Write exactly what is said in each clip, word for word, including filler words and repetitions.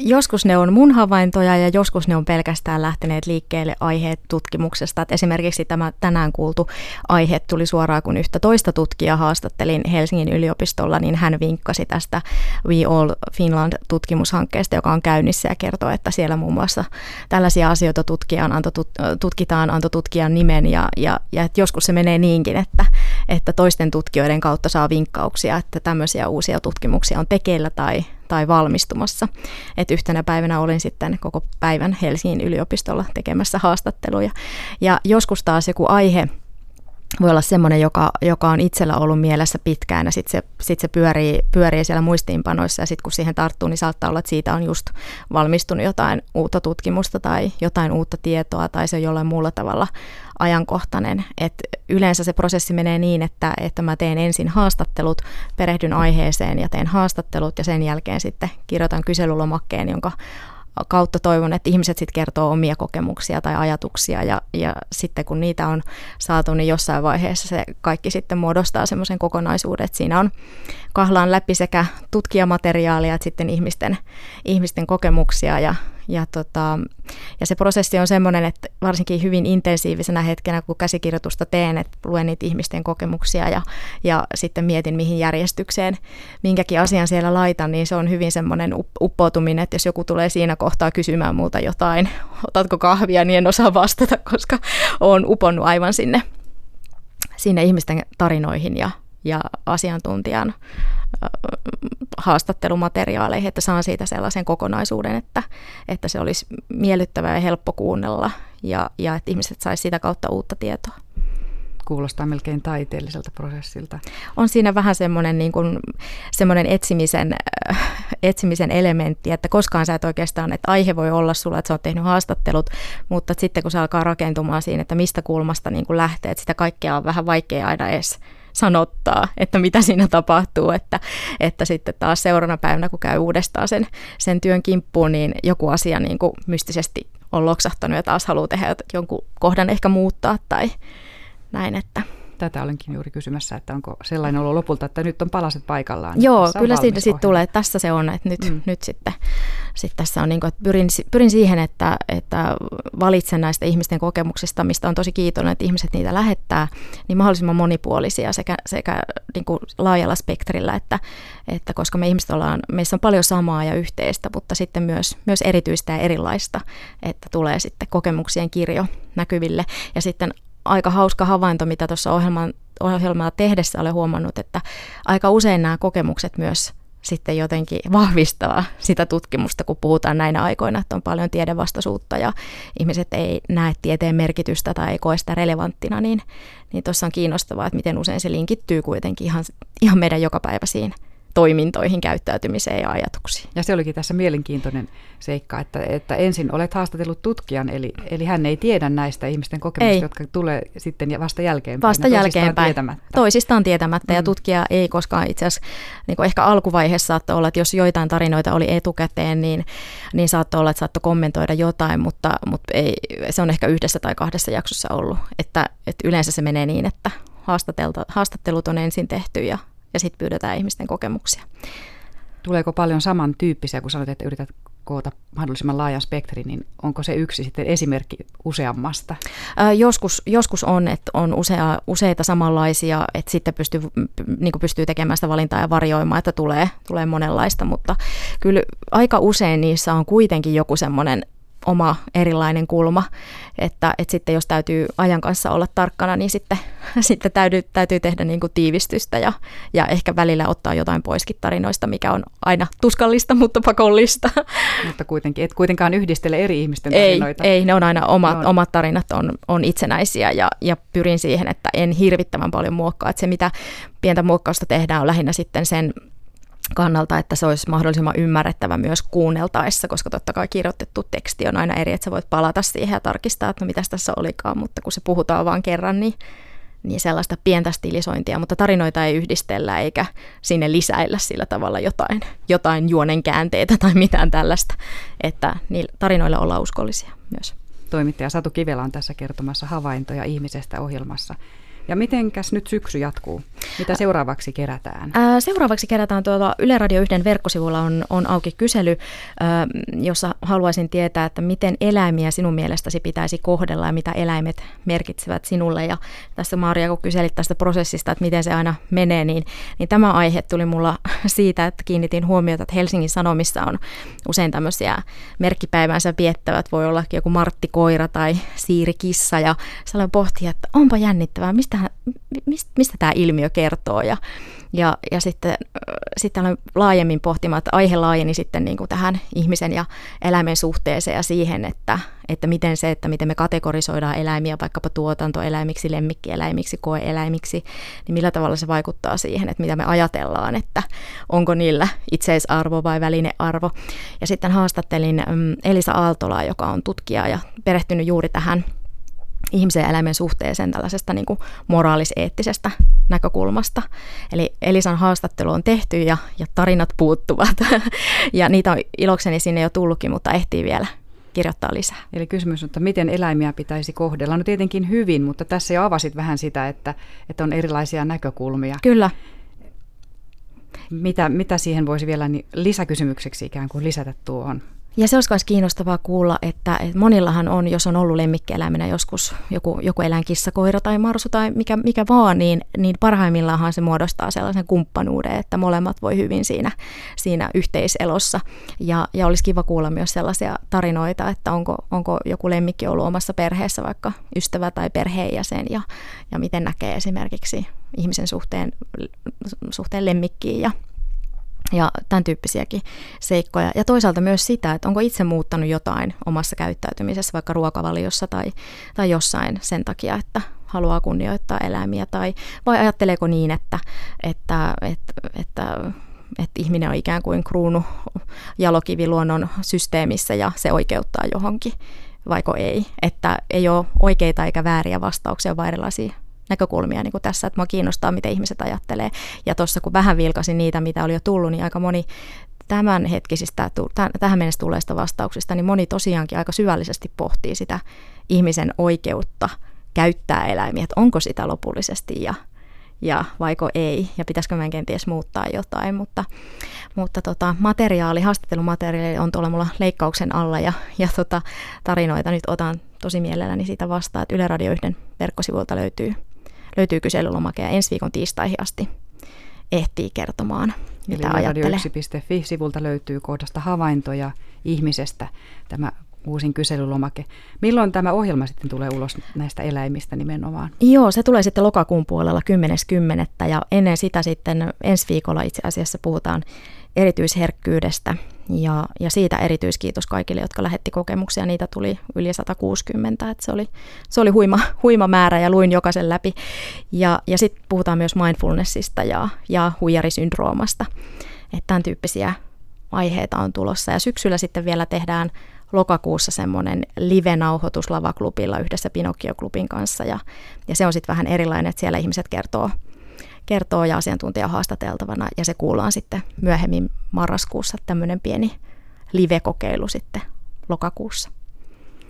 Joskus ne on mun havaintoja ja joskus ne on pelkästään lähteneet liikkeelle aiheet tutkimuksesta. Et esimerkiksi tämä tänään kuultu aihe tuli suoraan, kun yhtä toista tutkijaa haastattelin Helsingin yliopistolla, niin hän vinkkasi tästä We All Finland-tutkimushankkeesta, joka on käynnissä ja kertoo, että siellä muun muassa tällaisia asioita tutkijan antoi, tutkitaan, antoi tutkijan nimen ja, ja, ja että joskus se menee niinkin, että, että toisten tutkijoiden kautta saa vinkkauksia, että tämmöisiä uusia tutkimuksia on tekeillä tai tai valmistumassa. Et yhtenä päivänä olin sitten koko päivän Helsingin yliopistolla tekemässä haastatteluja. Ja joskus taas joku aihe voi olla semmoinen, joka, joka on itsellä ollut mielessä pitkään ja sitten se, sit se pyörii, pyörii siellä muistiinpanoissa ja sitten kun siihen tarttuu, niin saattaa olla, että siitä on just valmistunut jotain uutta tutkimusta tai jotain uutta tietoa tai se on jollain muulla tavalla ajankohtainen. Et yleensä se prosessi menee niin, että, että mä teen ensin haastattelut, perehdyn aiheeseen ja teen haastattelut ja sen jälkeen sitten kirjoitan kyselylomakkeen, jonka kautta toivon, että ihmiset sitten kertoo omia kokemuksia tai ajatuksia ja, ja sitten kun niitä on saatu, niin jossain vaiheessa se kaikki sitten muodostaa semmoisen kokonaisuuden, että siinä on kahlaan läpi sekä tutkijamateriaalia että sitten ihmisten, ihmisten kokemuksia ja Ja, tota, ja se prosessi on semmoinen, että varsinkin hyvin intensiivisenä hetkenä, kun käsikirjoitusta teen, että luen niitä ihmisten kokemuksia ja, ja sitten mietin, mihin järjestykseen minkäkin asian siellä laitan, niin se on hyvin semmoinen uppoutuminen, että jos joku tulee siinä kohtaa kysymään multa jotain, otatko kahvia, niin en osaa vastata, koska olen uponnut aivan sinne, sinne ihmisten tarinoihin ja, ja asiantuntijan haastattelumateriaaleihin, että saan siitä sellaisen kokonaisuuden, että, että se olisi miellyttävää ja helppo kuunnella ja, ja että ihmiset saisi sitä kautta uutta tietoa. Kuulostaa melkein taiteelliselta prosessilta. On siinä vähän semmoinen, niin kuin, semmoinen etsimisen, äh, etsimisen elementti, että koskaan sä et oikeastaan, että aihe voi olla sulla, että sä oot tehnyt haastattelut, mutta sitten kun se alkaa rakentumaan siinä, että mistä kulmasta niin kuin lähtee, että sitä kaikkea on vähän vaikea aina edes sanottaa, että mitä siinä tapahtuu, että, että sitten taas seuraavana päivänä, kun käy uudestaan sen, sen työn kimppuun, niin joku asia niin kuin mystisesti on loksahtanut ja taas haluaa tehdä jonkun kohdan ehkä muuttaa tai näin, että tätä olenkin juuri kysymässä, että onko sellainen olo lopulta, että nyt on palaset paikallaan. Joo, kyllä siitä sitten tulee, että tässä se on, että nyt, mm. nyt sitten sit tässä on, niin kuin, että pyrin, pyrin siihen, että, että valitsen näistä ihmisten kokemuksista, mistä on tosi kiitollinen, että ihmiset niitä lähettää, niin mahdollisimman monipuolisia sekä, sekä niin kuin laajalla spektrillä, että, että koska me ihmiset ollaan, meissä on paljon samaa ja yhteistä, mutta sitten myös, myös erityistä ja erilaista, että tulee sitten kokemuksien kirjo näkyville ja sitten aika hauska havainto, mitä tuossa ohjelmaa tehdessä olen huomannut, että aika usein nämä kokemukset myös sitten jotenkin vahvistaa sitä tutkimusta, kun puhutaan näinä aikoina, että on paljon tiedevastaisuutta ja ihmiset ei näe tieteen merkitystä tai ei koe sitä relevanttina, niin, niin tuossa on kiinnostavaa, että miten usein se linkittyy kuitenkin ihan, ihan meidän jokapäiväisiin toimintoihin, käyttäytymiseen ja ajatuksiin. Ja se olikin tässä mielenkiintoinen seikka, että, että ensin olet haastatellut tutkijan, eli, eli hän ei tiedä näistä ihmisten kokemuksista, ei. jotka tulee sitten vasta jälkeenpäin. Vasta jälkeenpäin. Tietämättä. Toisistaan tietämättä, mm. ja tutkija ei koskaan itse asiassa, niin kuin ehkä alkuvaiheessa saattoi olla, että jos joitain tarinoita oli etukäteen, niin, niin saattoi olla, että saattoi kommentoida jotain, mutta, mutta ei, se on ehkä yhdessä tai kahdessa jaksossa ollut. Että, että yleensä se menee niin, että haastattelut on ensin tehty ja ja sitten pyydetään ihmisten kokemuksia. Tuleeko paljon samantyyppisiä, kun sanoit, että yrität koota mahdollisimman laajan spektrin, niin onko se yksi sitten esimerkki useammasta? Ää, joskus, joskus on, että on usea, useita samanlaisia, että sitten pystyy, niin kuin pystyy tekemään sitä valintaa ja varjoimaan, että tulee, tulee monenlaista, mutta kyllä aika usein niissä on kuitenkin joku semmoinen oma erilainen kulma, että, että sitten jos täytyy ajan kanssa olla tarkkana, niin sitten, sitten täytyy, täytyy tehdä niin kuin tiivistystä ja, ja ehkä välillä ottaa jotain poiskin tarinoista, mikä on aina tuskallista, mutta pakollista. Mutta kuitenkin, et kuitenkaan yhdistele eri ihmisten tarinoita. Ei, ei ne on aina omat, on. omat tarinat on, on itsenäisiä ja, ja pyrin siihen, että en hirvittävän paljon muokkaa. Että se, mitä pientä muokkausta tehdään, on lähinnä sitten sen kannalta, että se olisi mahdollisimman ymmärrettävä myös kuunneltaessa, koska totta kai kirjoitettu teksti on aina eri, että sä voit palata siihen ja tarkistaa, että no mitäs tässä olikaan, mutta kun se puhutaan vaan kerran, niin, niin sellaista pientä stilisointia, mutta tarinoita ei yhdistellä eikä sinne lisäillä sillä tavalla jotain, jotain juonen käänteitä tai mitään tällaista, että niillä tarinoilla ollaan uskollisia myös. Toimittaja Satu Kivelä on tässä kertomassa Havaintoja ihmisestä -ohjelmassa. Ja mitenkäs nyt syksy jatkuu? Mitä seuraavaksi kerätään? Ää, seuraavaksi kerätään tuolla Yle Radio yksi verkkosivulla on, on auki kysely, ää, jossa haluaisin tietää, että miten eläimiä sinun mielestäsi pitäisi kohdella ja mitä eläimet merkitsevät sinulle. Ja tässä Maria, kun kyselit tästä prosessista, että miten se aina menee, niin, niin tämä aihe tuli mulla siitä, että kiinnitin huomiota, että Helsingin Sanomissa on usein tämmöisiä merkkipäivänsä viettävät, voi olla joku Martti Koira tai Siiri Kissa, ja sellainen pohtia, että onpa jännittävää, mistä, mistä, mistä tämä ilmiö kertoo, ja, ja, ja sitten, sitten olen laajemmin pohtimaan, että aihe laajeni sitten niin kuin tähän ihmisen ja eläimen suhteeseen ja siihen, että, että miten se, että miten me kategorisoidaan eläimiä vaikkapa tuotantoeläimiksi, lemmikkieläimiksi, koeeläimiksi, niin millä tavalla se vaikuttaa siihen, että mitä me ajatellaan, että onko niillä itseisarvo vai välinearvo. Ja sitten haastattelin Elisa Aaltolaa, joka on tutkija ja perehtynyt juuri tähän ihmisen ja eläimen suhteeseen tällaisesta niin kuin moraalis-eettisestä näkökulmasta. Eli Elisan haastattelu on tehty ja, ja tarinat puuttuvat. Ja niitä on ilokseni sinne jo tullutkin, mutta ehtii vielä kirjoittaa lisää. Eli kysymys on, että miten eläimiä pitäisi kohdella? No tietenkin hyvin, mutta tässä jo avasit vähän sitä, että, että on erilaisia näkökulmia. Kyllä. Mitä, mitä siihen voisi vielä niin lisäkysymykseksi ikään kuin lisätä tuohon? Ja se olisi myös kiinnostavaa kuulla, että, että monillahan on, jos on ollut lemmikkieläimenä joskus joku, joku eläinkissa, koira tai marsu tai mikä, mikä vaan, niin, niin parhaimmillaanhan se muodostaa sellaisen kumppanuuden, että molemmat voi hyvin siinä, siinä yhteiselossa. Ja, ja olisi kiva kuulla myös sellaisia tarinoita, että onko, onko joku lemmikki ollut omassa perheessä vaikka ystävä tai perheenjäsen ja, ja miten näkee esimerkiksi ihmisen suhteen, suhteen lemmikkiin ja Ja tämän tyyppisiäkin seikkoja. Ja toisaalta myös sitä, että onko itse muuttanut jotain omassa käyttäytymisessä, vaikka ruokavaliossa tai, tai jossain sen takia, että haluaa kunnioittaa eläimiä. Tai, vai ajatteleeko niin, että, että, että, että, että ihminen on ikään kuin kruunu jalokivi luonnon systeemissä ja se oikeuttaa johonkin, vaiko ei. Että ei ole oikeita eikä vääriä vastauksia, vaan erilaisia näkökulmia niin kuin tässä, että minua kiinnostaa, miten ihmiset ajattelee. Ja tuossa kun vähän vilkasin niitä, mitä oli jo tullut, niin aika moni tämänhetkisistä, tähän mennessä tulleista vastauksista, niin moni tosiaankin aika syvällisesti pohtii sitä ihmisen oikeutta käyttää eläimiä, että onko sitä lopullisesti ja, ja vaiko ei, ja pitäisikö meidän kenties muuttaa jotain. Mutta, mutta tota, materiaali, haastattelumateriaali on tuolla mulla leikkauksen alla, ja, ja tota, tarinoita nyt otan tosi mielelläni siitä vastaan, että Yle Radio yksi verkkosivuilta löytyy. Löytyy kyselylomake ja ensi viikon tiistaihin asti ehtii kertomaan, mitä ajattelee. radio yksi piste fi sivulta löytyy kohdasta Havaintoja ihmisestä tämä uusin kyselylomake. Milloin tämä ohjelma sitten tulee ulos näistä eläimistä nimenomaan? Joo, se tulee sitten lokakuun puolella kymmenes kymmenettä ja ennen sitä sitten ensi viikolla itse asiassa puhutaan erityisherkkyydestä. Ja, ja siitä erityiskiitos kaikille, jotka lähetti kokemuksia. Niitä tuli yli sata kuusikymmentä, että se oli, se oli huima, huima määrä ja luin jokaisen läpi. Ja, ja sitten puhutaan myös mindfulnessista ja, ja huijarisyndroomasta. Että tämän tyyppisiä aiheita on tulossa. Ja syksyllä sitten vielä tehdään lokakuussa semmoinen live-nauhoitus Lavaklubilla yhdessä Pinokkioklubiin kanssa. Ja, ja se on sitten vähän erilainen, että siellä ihmiset kertoo. kertoo ja asiantuntija haastateltavana, ja se kuullaan sitten myöhemmin marraskuussa, tämmöinen pieni live-kokeilu sitten lokakuussa.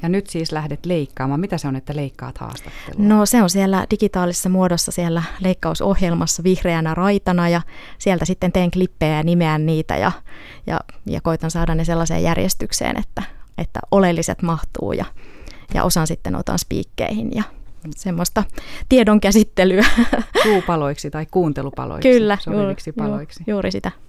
Ja nyt siis lähdet leikkaamaan. Mitä se on, että leikkaat haastattelua? No se on siellä digitaalisessa muodossa siellä leikkausohjelmassa vihreänä raitana, ja sieltä sitten teen klippejä ja nimeän niitä ja, ja, ja koitan saada ne sellaiseen järjestykseen, että, että oleelliset mahtuu ja, ja osan sitten otan spiikkeihin ja semmoista tiedonkäsittelyä. Kuupaloiksi tai kuuntelupaloiksi. Kyllä, soveliksi paloiksi. Juuri, juuri sitä.